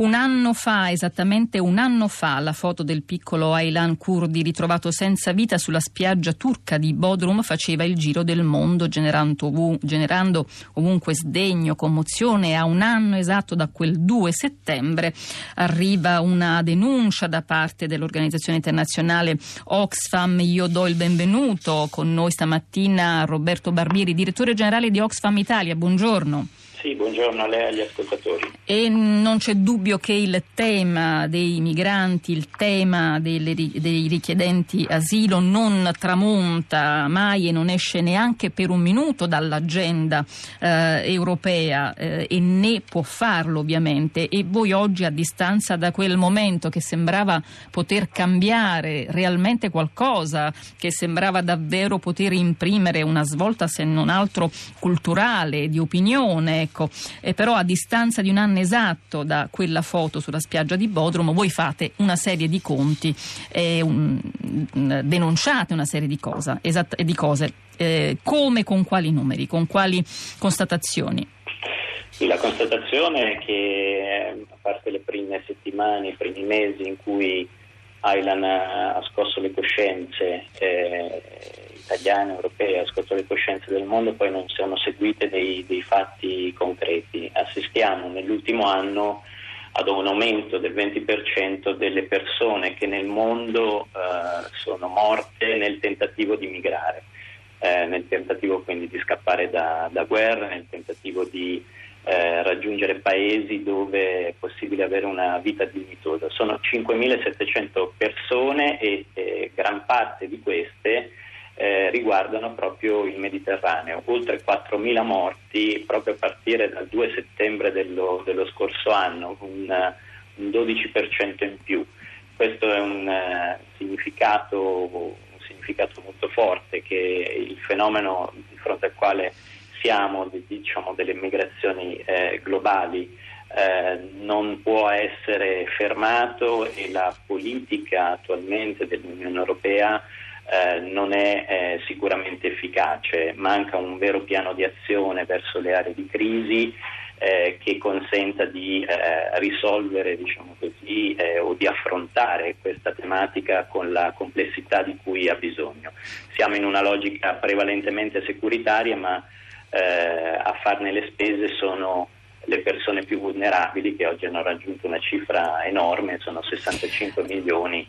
Un anno fa, esattamente un anno fa, la foto del piccolo Aylan Kurdi ritrovato senza vita sulla spiaggia turca di Bodrum faceva il giro del mondo generando ovunque sdegno, commozione. A un anno esatto da quel 2 settembre arriva una denuncia da parte dell'organizzazione internazionale Oxfam. Io do il benvenuto con noi stamattina Roberto Barbieri, direttore generale di Oxfam Italia. Buongiorno. Sì, buongiorno a lei e agli ascoltatori. E non c'è dubbio che il tema dei migranti, il tema dei richiedenti asilo non tramonta mai e non esce neanche per un minuto dall'agenda europea e né può farlo ovviamente. E voi oggi, a distanza da quel momento che sembrava poter cambiare realmente qualcosa, che sembrava davvero poter imprimere una svolta se non altro culturale, di opinione, e però a distanza di un anno esatto da quella foto sulla spiaggia di Bodrum voi fate una serie di conti e denunciate una serie di cose. Come, con quali numeri, con quali constatazioni? Sì, la constatazione è che, a parte le prime settimane, i primi mesi in cui Aylan ha scosso le coscienze italiane, europee, ha scosso le coscienze del mondo, poi non sono seguite dei fatti concreti. Assistiamo nell'ultimo anno ad un aumento del 20% delle persone che nel mondo sono morte nel tentativo di migrare, nel tentativo quindi di scappare da guerra, nel tentativo di raggiungere paesi dove è possibile avere una vita dignitosa. Sono 5.700 persone e gran parte di queste riguardano proprio il Mediterraneo. Oltre 4.000 morti proprio a partire dal 2 settembre dello scorso anno, un 12% in più. Questo è un significato molto forte, che il fenomeno di fronte al quale siamo, diciamo, delle migrazioni globali, non può essere fermato, e la politica attualmente dell'Unione Europea non è sicuramente efficace. Manca un vero piano di azione verso le aree di crisi che consenta di risolvere, diciamo così, o di affrontare questa tematica con la complessità di cui ha bisogno. Siamo in una logica prevalentemente securitaria, ma a farne le spese sono le persone più vulnerabili, che oggi hanno raggiunto una cifra enorme, sono 65 milioni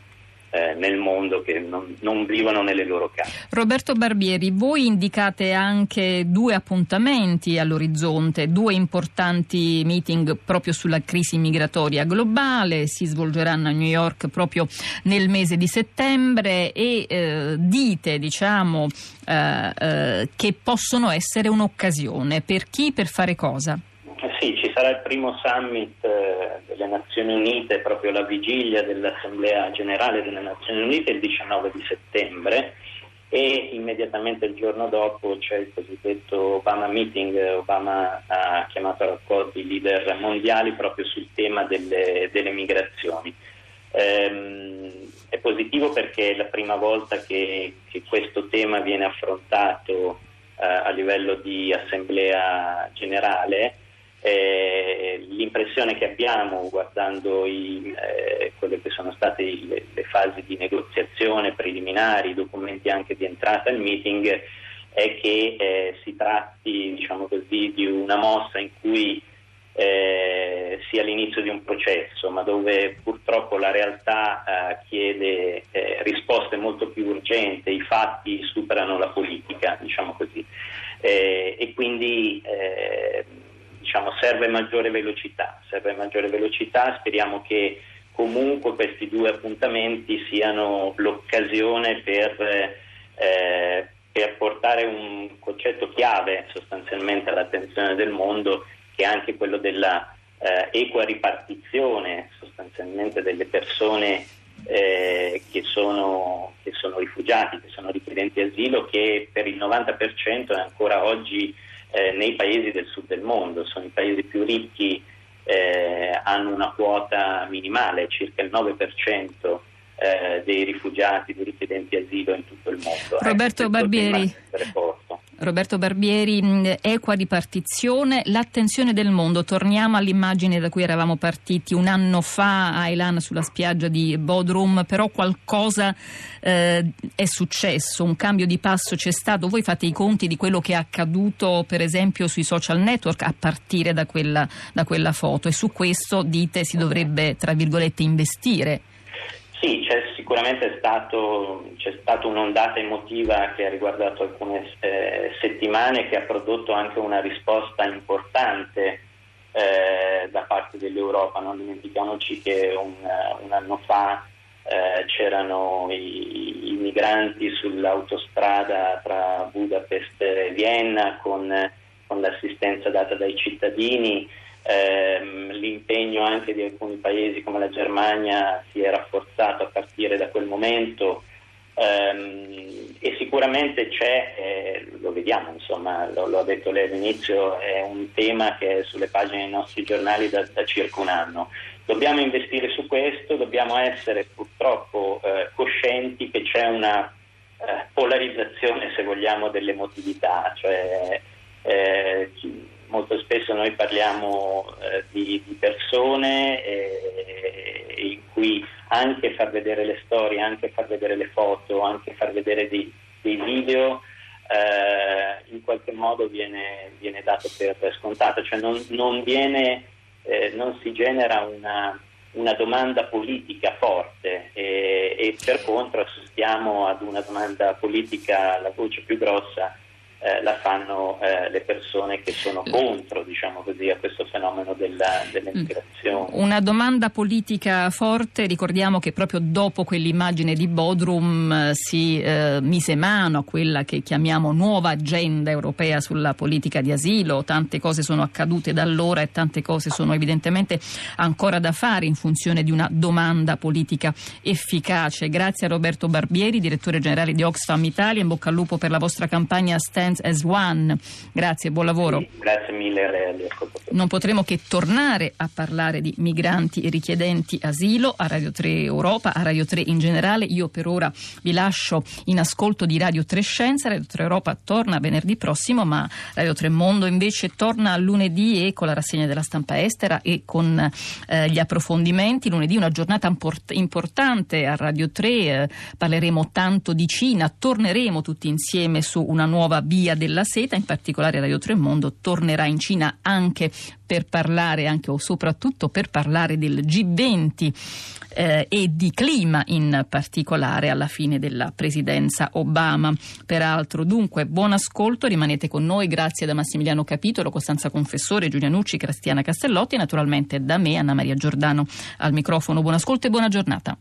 nel mondo, che non vivono nelle loro case. Roberto Barbieri, voi indicate anche 2 appuntamenti all'orizzonte, 2 importanti meeting proprio sulla crisi migratoria globale, si svolgeranno a New York proprio nel mese di settembre, e dite, diciamo, che possono essere un'occasione. Per chi? Per fare cosa? Sì, ci sarà il primo summit delle Nazioni Unite, proprio alla vigilia dell'Assemblea Generale delle Nazioni Unite, il 19 di settembre, e immediatamente il giorno dopo c'è il cosiddetto Obama Meeting. Obama ha chiamato a raccolto i leader mondiali proprio sul tema delle migrazioni. È positivo perché è la prima volta che questo tema viene affrontato a livello di Assemblea Generale. L'impressione che abbiamo, guardando quelle che sono state le fasi di negoziazione preliminari, i documenti anche di entrata al meeting, è che si tratti, diciamo così, di una mossa in cui sia l'inizio di un processo, ma dove purtroppo la realtà chiede risposte molto più urgenti, i fatti superano la politica, diciamo così, e quindi diciamo serve maggiore velocità. Speriamo che comunque questi 2 appuntamenti siano l'occasione per portare un concetto chiave sostanzialmente all'attenzione del mondo, che è anche quello della equa ripartizione sostanzialmente delle persone che sono rifugiati, che sono richiedenti asilo, che per il 90% è ancora oggi nei paesi del sud del mondo. Sono i paesi più ricchi, hanno una quota minimale, circa il 9% dei richiedenti asilo in tutto il mondo. Roberto Barbieri, Roberto Barbieri, equa ripartizione, l'attenzione del mondo. Torniamo all'immagine da cui eravamo partiti un anno fa, Aylan, sulla spiaggia di Bodrum, però qualcosa è successo, un cambio di passo c'è stato. Voi fate i conti di quello che è accaduto per esempio sui social network a partire da quella foto, e su questo dite si dovrebbe, tra virgolette, investire. Sì, c'è stata un'ondata emotiva che ha riguardato alcune settimane, che ha prodotto anche una risposta importante da parte dell'Europa. Non dimentichiamoci che un anno fa c'erano i migranti sull'autostrada tra Budapest e Vienna con l'assistenza data dai cittadini. L'impegno anche di alcuni paesi come la Germania si è rafforzato a partire da quel momento, e sicuramente c'è, lo vediamo, insomma, lo ha detto lei all'inizio, è un tema che è sulle pagine dei nostri giornali da circa un anno. Dobbiamo investire su questo, dobbiamo essere purtroppo coscienti che c'è una polarizzazione, se vogliamo, dell'emotività, cioè molto spesso noi parliamo di persone in cui anche far vedere le storie, anche far vedere le foto, anche far vedere dei video in qualche modo viene dato per scontato, cioè non si genera una domanda politica forte, e per contro assistiamo ad una domanda politica, la voce più grossa la fanno le persone che sono contro, diciamo così, a questo fenomeno dell'immigrazione. Una domanda politica forte. Ricordiamo che proprio dopo quell'immagine di Bodrum si mise mano a quella che chiamiamo nuova agenda europea sulla politica di asilo. Tante cose sono accadute da allora e tante cose sono evidentemente ancora da fare in funzione di una domanda politica efficace. Grazie a Roberto Barbieri, direttore generale di Oxfam Italia. In bocca al lupo per la vostra campagna Stand as one. Grazie, buon lavoro. Sì, grazie mille. Non potremo che tornare a parlare di migranti e richiedenti asilo a Radio 3 Europa, a Radio 3 in generale. Io per ora vi lascio in ascolto di Radio 3 Scienze. Radio 3 Europa torna venerdì prossimo, ma Radio 3 Mondo invece torna lunedì, e con la rassegna della stampa estera e con gli approfondimenti. Lunedì una giornata importante a Radio 3, parleremo tanto di Cina, torneremo tutti insieme su una nuova Via della Seta. In particolare Radio 3 Mondo tornerà in Cina soprattutto per parlare del G20 e di clima in particolare, alla fine della presidenza Obama. Peraltro, dunque, buon ascolto, rimanete con noi. Grazie da Massimiliano Capitolo, Costanza Confessore, Giulianucci, Cristiana Castellotti e naturalmente da me, Anna Maria Giordano, al microfono. Buon ascolto e buona giornata.